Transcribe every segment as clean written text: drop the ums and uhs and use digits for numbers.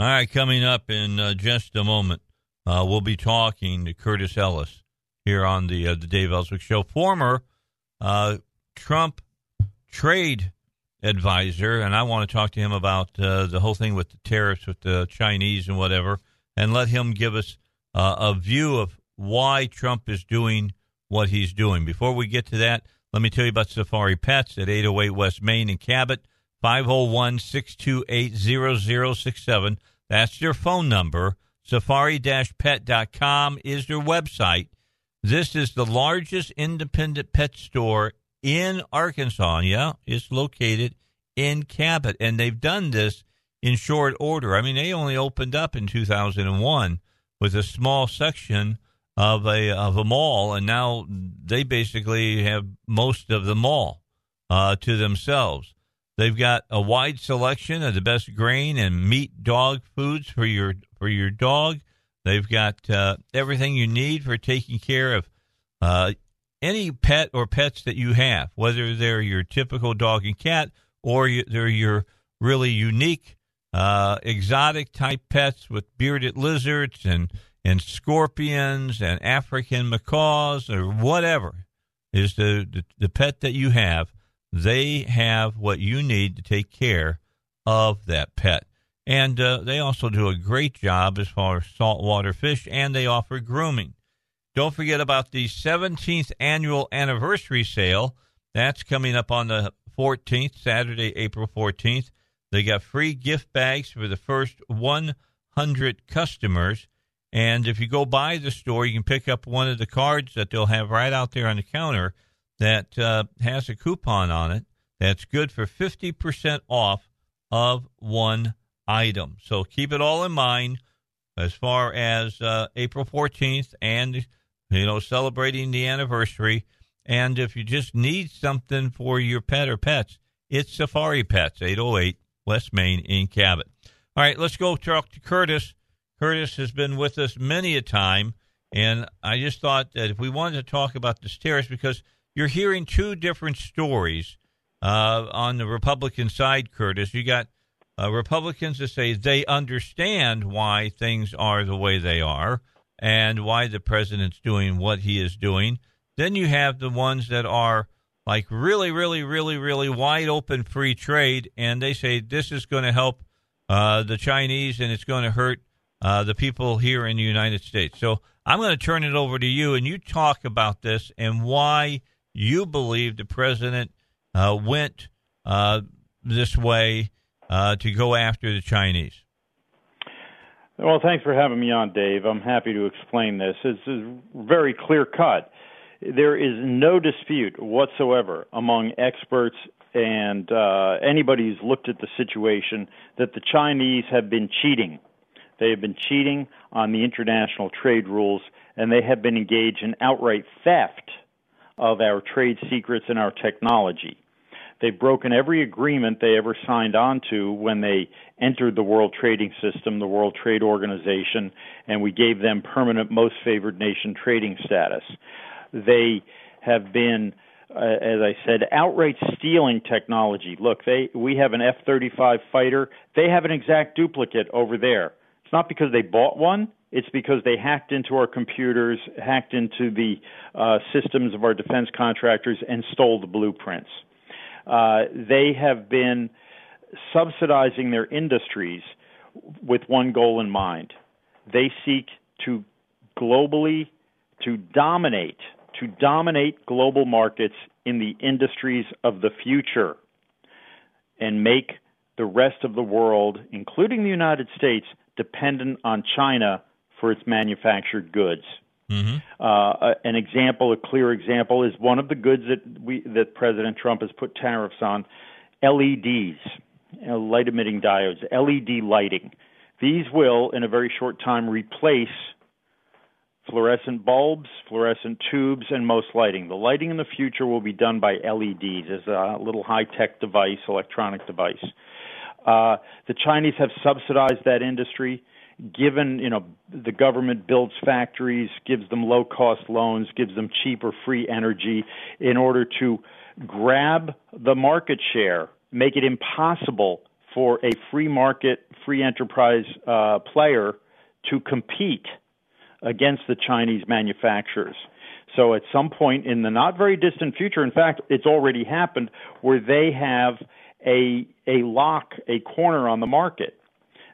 All right, coming up in just a moment, we'll be talking to Curtis Ellis here on the Dave Ellswick Show, former Trump trade advisor, and I want to talk to him about the whole thing with the tariffs with the Chinese and whatever, and let him give us a view of why Trump is doing what he's doing. Before we get to that, let me tell you about Safari Pets at 808 West Main in Cabot, 501-628-0067. That's their phone number. Safari-pet.com is their website. This is the largest independent pet store in Arkansas. Yeah, it's located in Cabot, and they've done this in short order. I mean, they only opened up in 2001 with a small section of a mall, and now they basically have most of the mall to themselves. They've got a wide selection of the best grain and meat dog foods for your dog. They've got everything you need for taking care of any pet or pets that you have, whether they're your typical dog and cat or they're your really unique exotic type pets with bearded lizards and scorpions and African macaws or whatever is the pet that you have. They have what you need to take care of that pet. And they also do a great job as far as saltwater fish, and they offer grooming. Don't forget about the 17th annual anniversary sale. That's coming up on the 14th, Saturday, April 14th. They got free gift bags for the first 100 customers. And if you go by the store, you can pick up one of the cards that they'll have right out there on the counter that has a coupon on it that's good for 50% off of one item. So keep it all in mind as far as April 14th and, celebrating the anniversary. And if you just need something for your pet or pets, it's Safari Pets, 808 West Main in Cabot. All right, let's go talk to Curtis. Curtis has been with us many a time, and I just thought that if we wanted to talk about this tariffs, because you're hearing two different stories on the Republican side, Curtis. You got Republicans that say they understand why things are the way they are and why the president's doing what he is doing. Then you have the ones that are like really, really, really, really wide open free trade, and they say this is going to help the Chinese and it's going to hurt the people here in the United States. So I'm going to turn it over to you, and you talk about this and why you believe the president went this way to go after the Chinese. Well, thanks for having me on, Dave. I'm happy to explain this. It's very clear-cut. There is no dispute whatsoever among experts and anybody who's looked at the situation that the Chinese have been cheating. They have been cheating on the international trade rules, and they have been engaged in outright theft of our trade secrets and our technology. They've broken every agreement they ever signed on to when they entered the World Trading System, the World Trade Organization, and we gave them permanent most favored nation trading status. They have been, as I said, outright stealing technology. Look, we have an F-35 fighter. They have an exact duplicate over there. It's not because they bought one. It's because they hacked into our computers, hacked into the systems of our defense contractors, and stole the blueprints. They have been subsidizing their industries with one goal in mind. They seek to globally to dominate global markets in the industries of the future and make the rest of the world, including the United States, dependent on China for its manufactured goods. Mm-hmm. A clear example, is one of the goods that President Trump has put tariffs on, LEDs, light-emitting diodes, LED lighting. These will, in a very short time, replace fluorescent bulbs, fluorescent tubes, and most lighting. The lighting in the future will be done by LEDs as a little high-tech device, electronic device. The Chinese have subsidized that industry, given, the government builds factories, gives them low-cost loans, gives them cheap or free energy in order to grab the market share, make it impossible for a free market, free enterprise player to compete against the Chinese manufacturers. So at some point in the not very distant future, in fact, it's already happened, where they have a lock, a corner on the market.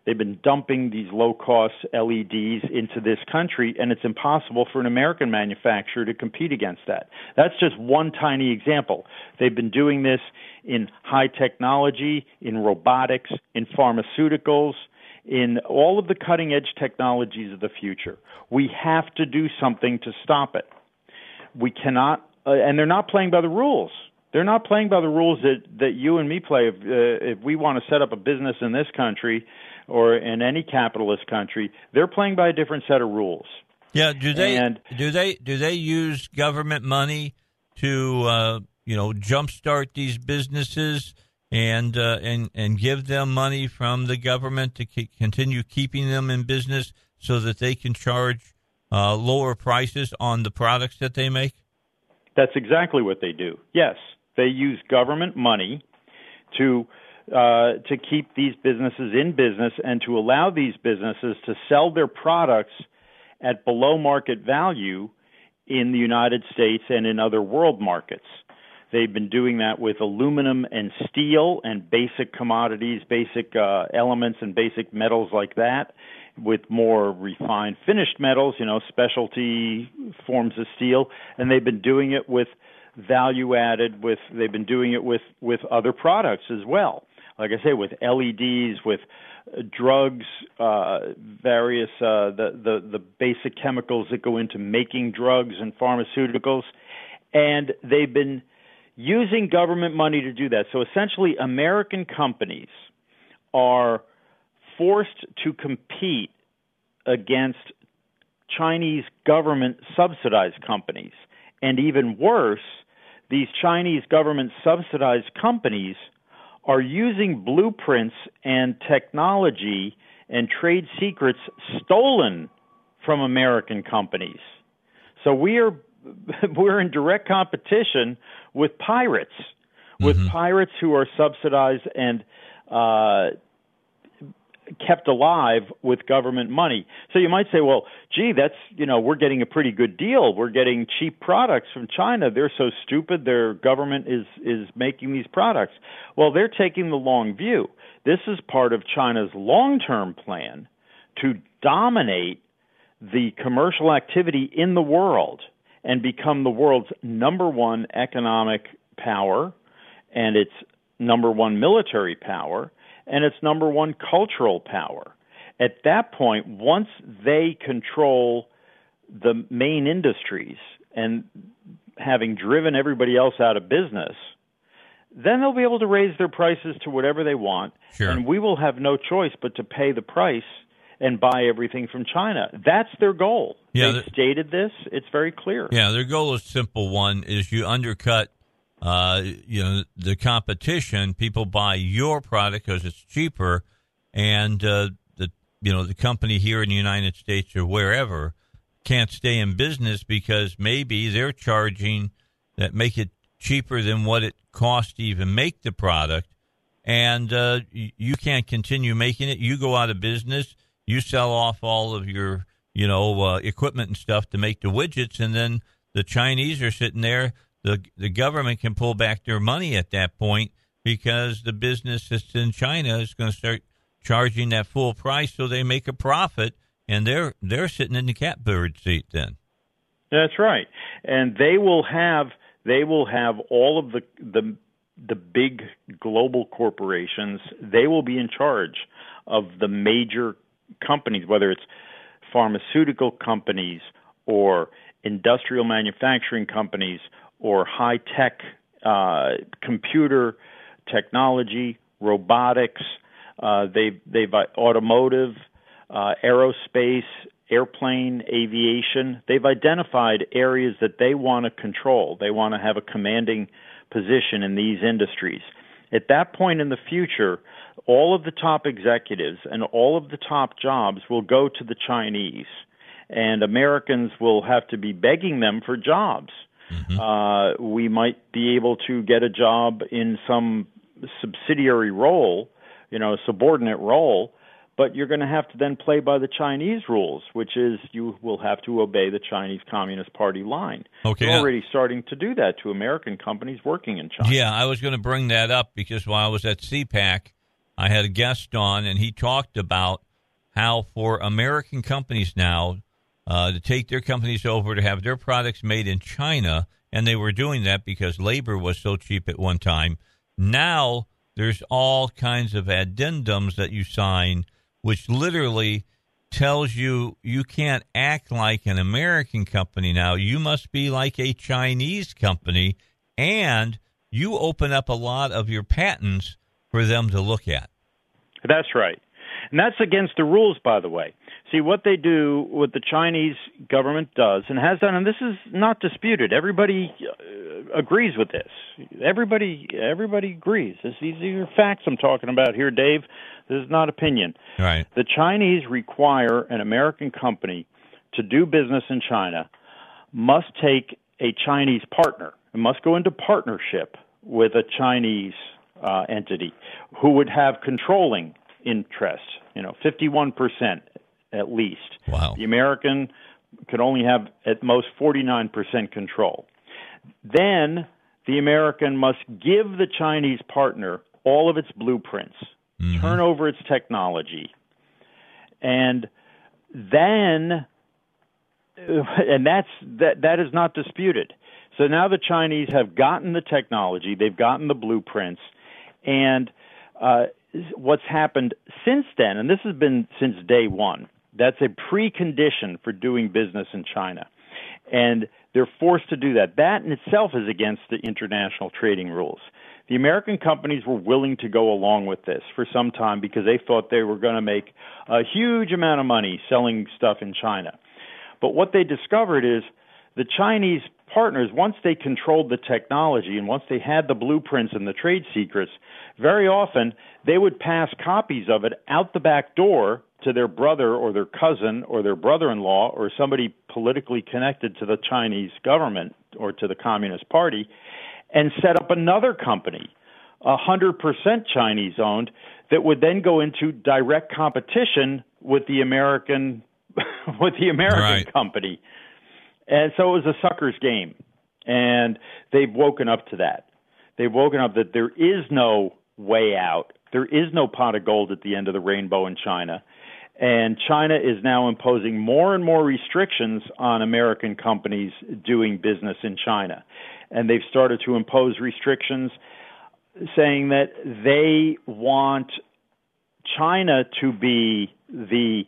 They've been dumping these low-cost LEDs into this country, and it's impossible for an American manufacturer to compete against that. That's just one tiny example. They've been doing this in high technology, in robotics, in pharmaceuticals, in all of the cutting-edge technologies of the future. We have to do something to stop it. We cannot, and they're not playing by the rules. They're not playing by the rules that you and me play. If we want to set up a business in this country or in any capitalist country, they're playing by a different set of rules. Yeah, do they use government money to jumpstart these businesses and give them money from the government to continue keeping them in business so that they can charge lower prices on the products that they make? That's exactly what they do. Yes, they use government money to keep these businesses in business and to allow these businesses to sell their products at below market value in the United States and in other world markets. They've been doing that with aluminum and steel and basic commodities, basic elements and basic metals like that, with more refined finished metals, specialty forms of steel. And they've been doing it with value added, with other products as well. Like I say, with LEDs, with drugs, various the basic chemicals that go into making drugs and pharmaceuticals. And they've been using government money to do that. So essentially, American companies are forced to compete against Chinese government subsidized companies. And even worse, these Chinese government subsidized companies are using blueprints and technology and trade secrets stolen from American companies. So we're in direct competition with pirates, who are subsidized and kept alive with government money. So you might say, well, gee, that's, we're getting a pretty good deal. We're getting cheap products from China. They're so stupid. Their government is making these products. Well, they're taking the long view. This is part of China's long-term plan to dominate the commercial activity in the world and become the world's number one economic power, and its number one military power, and its number one cultural power. At that point, once they control the main industries, and having driven everybody else out of business, then they'll be able to raise their prices to whatever they want, sure, and we will have no choice but to pay the price and buy everything from China. That's their goal. Yeah, they've stated this. It's very clear. Yeah, their goal is simple one, is you undercut the competition. People buy your product because it's cheaper, and the company here in the United States or wherever can't stay in business because maybe they're charging that make it cheaper than what it costs to even make the product, and you can't continue making it. You go out of business. You sell off all of your, equipment and stuff to make the widgets, and then the Chinese are sitting there. The government can pull back their money at that point because the business that's in China is going to start charging that full price, so they make a profit, and they're sitting in the catbird seat then. That's right, and they will have all of the big global corporations. They will be in charge of the major companies, whether it's pharmaceutical companies or industrial manufacturing companies or high-tech computer technology, robotics, they've automotive, aerospace, airplane, aviation. They've identified areas that they want to control. They want to have a commanding position in these industries. At that point in the future, all of the top executives and all of the top jobs will go to the Chinese, and Americans will have to be begging them for jobs. Mm-hmm. We might be able to get a job in some subsidiary role you know, subordinate role, but you're going to have to then play by the Chinese rules, which is you will have to obey the Chinese Communist Party line. Okay, they're already starting to do that to American companies working in China. Yeah, I was going to bring that up because while I was at CPAC, I had a guest on, and he talked about how for American companies now to take their companies over to have their products made in China, and they were doing that because labor was so cheap at one time. Now there's all kinds of addendums that you sign which literally tells you you can't act like an American company now. You must be like a Chinese company, and you open up a lot of your patents for them to look at. That's right. And that's against the rules, by the way. See, what they do, what the Chinese government does and has done, and this is not disputed. Everybody agrees with this. Everybody agrees. These are facts I'm talking about here, Dave. This is not opinion. Right. The Chinese require an American company to do business in China must take a Chinese partner. It must go into partnership with a Chinese entity who would have controlling interest, 51% at least. Wow. The American could only have at most 49% control. Then the American must give the Chinese partner all of its blueprints, turn over its technology, and that is not disputed. So now the Chinese have gotten the technology, they've gotten the blueprints, and what's happened since then, and this has been since day one, that's a precondition for doing business in China. And they're forced to do that. That in itself is against the international trading rules. The American companies were willing to go along with this for some time because they thought they were going to make a huge amount of money selling stuff in China. But what they discovered is the Chinese partners, once they controlled the technology and once they had the blueprints and the trade secrets, very often they would pass copies of it out the back door to their brother or their cousin or their brother-in-law or somebody politically connected to the Chinese government or to the Communist Party and set up another company, 100% Chinese-owned, that would then go into direct competition with the American right. company. And so it was a sucker's game, and they've woken up to that. They've woken up that there is no way out. There is no pot of gold at the end of the rainbow in China, and China is now imposing more and more restrictions on American companies doing business in China, and they've started to impose restrictions saying that they want China to be the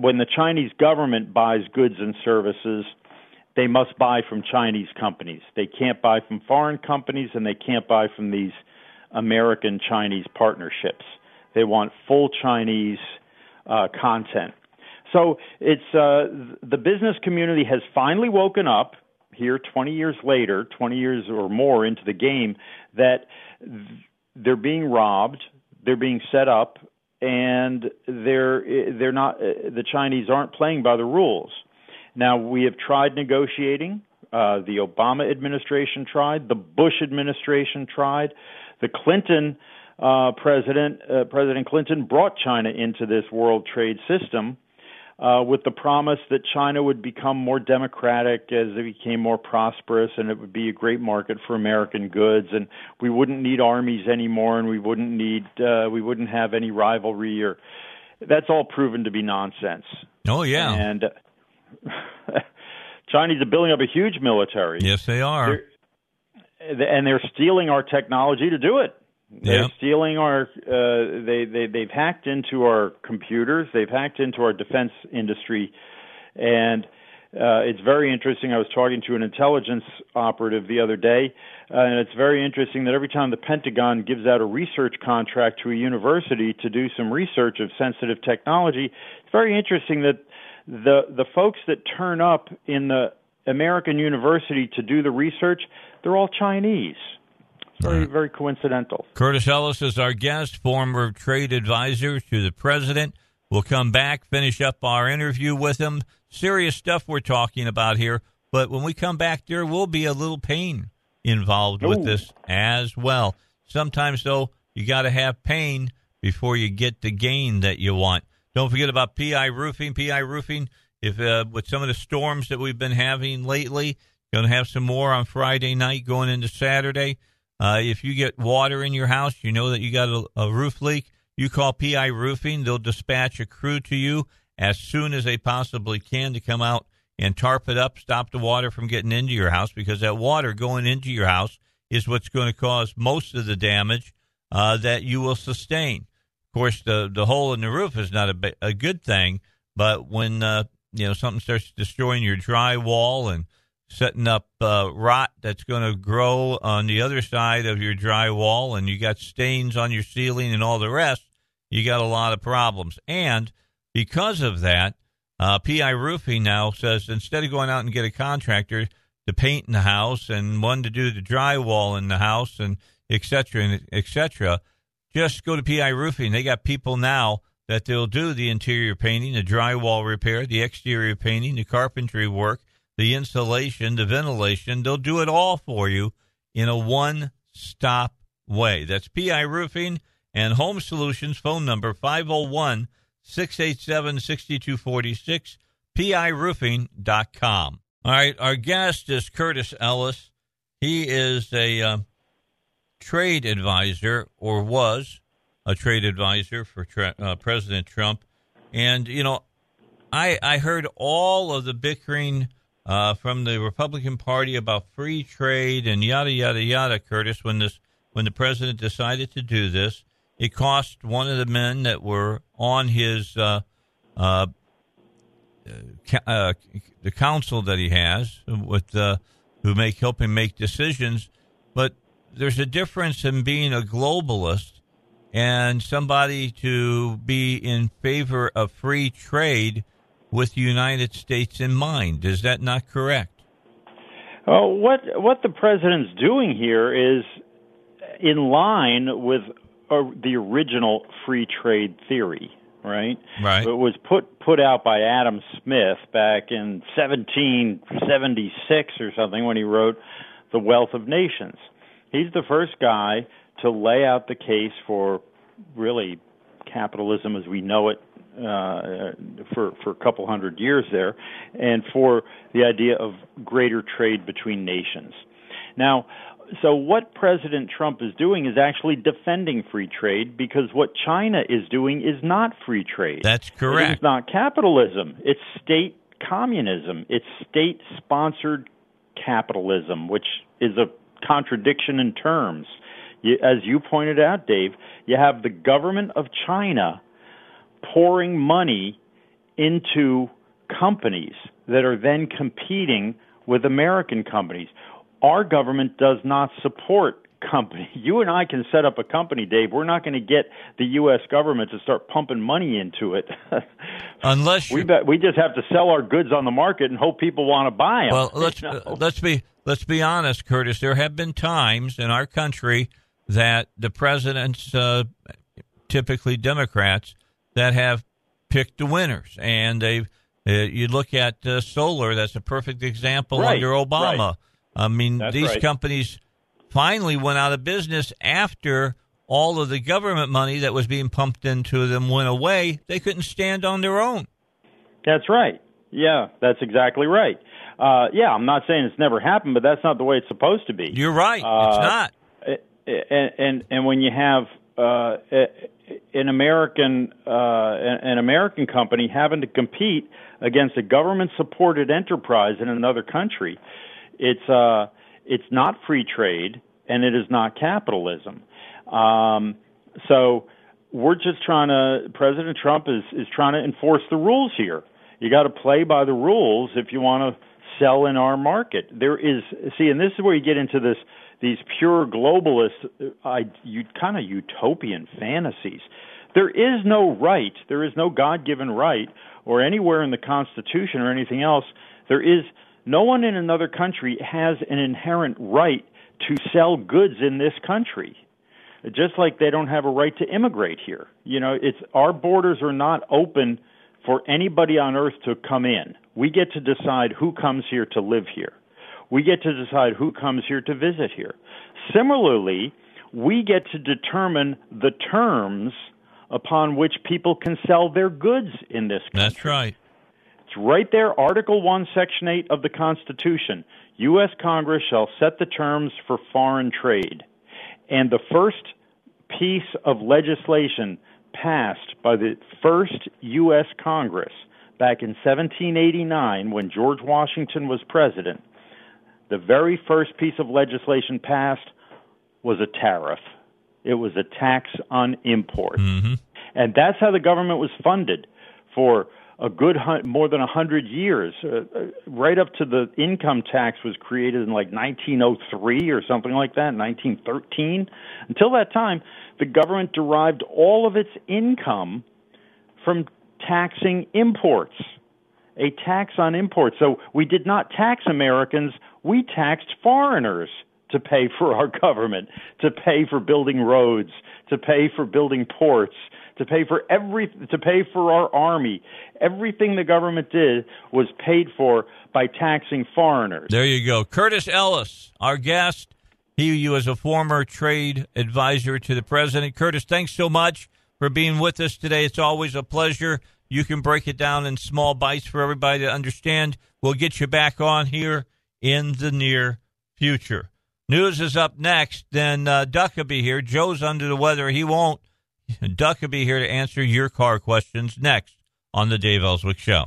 when the Chinese government buys goods and services, they must buy from Chinese companies. They can't buy from foreign companies, and they can't buy from these American-Chinese partnerships. They want full Chinese content. So it's the business community has finally woken up here 20 years later, 20 years or more into the game, that they're being robbed, they're being set up, and they're not the Chinese aren't playing by the rules. Now, we have tried negotiating. The Obama administration tried. The Bush administration tried. The Clinton President Clinton brought China into this world trade system with the promise that China would become more democratic as it became more prosperous, and it would be a great market for American goods, and we wouldn't need armies anymore, and we wouldn't have any rivalry. Or that's all proven to be nonsense. Oh yeah, and Chinese are building up a huge military. Yes, they are. They're stealing our technology to do it. They're stealing our they've hacked into our computers. They've hacked into our defense industry, and it's very interesting. I was talking to an intelligence operative the other day, and it's very interesting that every time the Pentagon gives out a research contract to a university to do some research of sensitive technology, it's very interesting that the folks that turn up in the American university to do the research, they're all Chinese. Very, very coincidental. Curtis Ellis is our guest, former trade advisor to the president. We'll come back, finish up our interview with him. Serious stuff we're talking about here, but when we come back, there will be a little pain involved with this as well. Sometimes, though, you got to have pain before you get the gain that you want. Don't forget about PI roofing. PI roofing, if with some of the storms that we've been having lately, going to have some more on Friday night going into Saturday. If you get water in your house, you know that you got a roof leak, you call PI Roofing. They'll dispatch a crew to you as soon as they possibly can to come out and tarp it up, stop the water from getting into your house, because that water going into your house is what's going to cause most of the damage that you will sustain. Of course, the hole in the roof is not a good thing, but when something starts destroying your drywall and setting up rot that's going to grow on the other side of your drywall, and you got stains on your ceiling and all the rest, you got a lot of problems. And because of that, PI Roofing now says, instead of going out and get a contractor to paint in the house and one to do the drywall in the house and et cetera, just go to PI Roofing. They got people now that they'll do the interior painting, the drywall repair, the exterior painting, the carpentry work, the insulation, the ventilation. They'll do it all for you in a one-stop way. That's PI Roofing and Home Solutions. Phone number 501-687-6246, piroofing.com. All right, our guest is Curtis Ellis. He is a trade advisor, or was a trade advisor for President Trump. And, I heard all of the bickering from the Republican Party about free trade and yada, yada, yada, Curtis, when the president decided to do this. It cost one of the men that were on his the council that he has with who help him make decisions. But there's a difference in being a globalist and somebody to be in favor of free trade with the United States in mind. Is that not correct? Oh, what the president's doing here is in line with the original free trade theory, right? Right. It was put out by Adam Smith back in 1776 or something when he wrote The Wealth of Nations. He's the first guy to lay out the case for really capitalism as we know it for a couple hundred years there, and for the idea of greater trade between nations. Now, so what President Trump is doing is actually defending free trade, because what China is doing is not free trade. That's correct. It's not capitalism. It's state communism. It's state-sponsored capitalism, which is a contradiction in terms. As you pointed out, Dave, you have the government of China pouring money into companies that are then competing with American companies. Our government does not support companies. You and I can set up a company, Dave. We're not going to get the U.S. government to start pumping money into it. Unless we just have to sell our goods on the market and hope people want to buy them. Well, let's be honest, Curtis. There have been times in our country that the presidents, typically Democrats, that have picked the winners, and they've. You look at solar. That's a perfect example under Obama. Right. I mean, these companies finally went out of business after all of the government money that was being pumped into them went away. They couldn't stand on their own. That's right. Yeah, that's exactly right. I'm not saying it's never happened, but that's not the way it's supposed to be. You're right. It's not. And when you have an American company having to compete against a government-supported enterprise in another country, it's not free trade, and it is not capitalism. So we're just President Trump is trying to enforce the rules here. You got to play by the rules if you want to sell in our market. And this is where you get into these pure globalist, kind of utopian fantasies. There is no right. There is no God-given right, or anywhere in the Constitution or anything else. No one in another country has an inherent right to sell goods in this country, just like they don't have a right to immigrate here. It's our borders are not open for anybody on earth to come in. We get to decide who comes here to live here. We get to decide who comes here to visit here. Similarly, we get to determine the terms upon which people can sell their goods in this country. That's right. It's right there, Article 1, Section 8 of the Constitution. U.S. Congress shall set the terms for foreign trade. And the first piece of legislation passed by the first U.S. Congress back in 1789 when George Washington was president, the very first piece of legislation passed was a tariff. It was a tax on imports. Mm-hmm. And that's how the government was funded for a good more than 100 years, right up to the income tax was created in like 1903 or something like that, 1913. Until that time, the government derived all of its income from taxing imports, a tax on imports. So we did not tax Americans, we taxed foreigners to pay for our government, to pay for building roads, to pay for building ports, to pay for our army. Everything the government did was paid for by taxing foreigners. There you go. Curtis Ellis, our guest. He was a former trade advisor to the president. Curtis, thanks so much for being with us today. It's always a pleasure. You can break it down in small bites for everybody to understand. We'll get you back on here in the near future. News is up next. Then Duck will be here. Joe's under the weather. He won't. Duck will be here to answer your car questions next on the Dave Ellswick Show.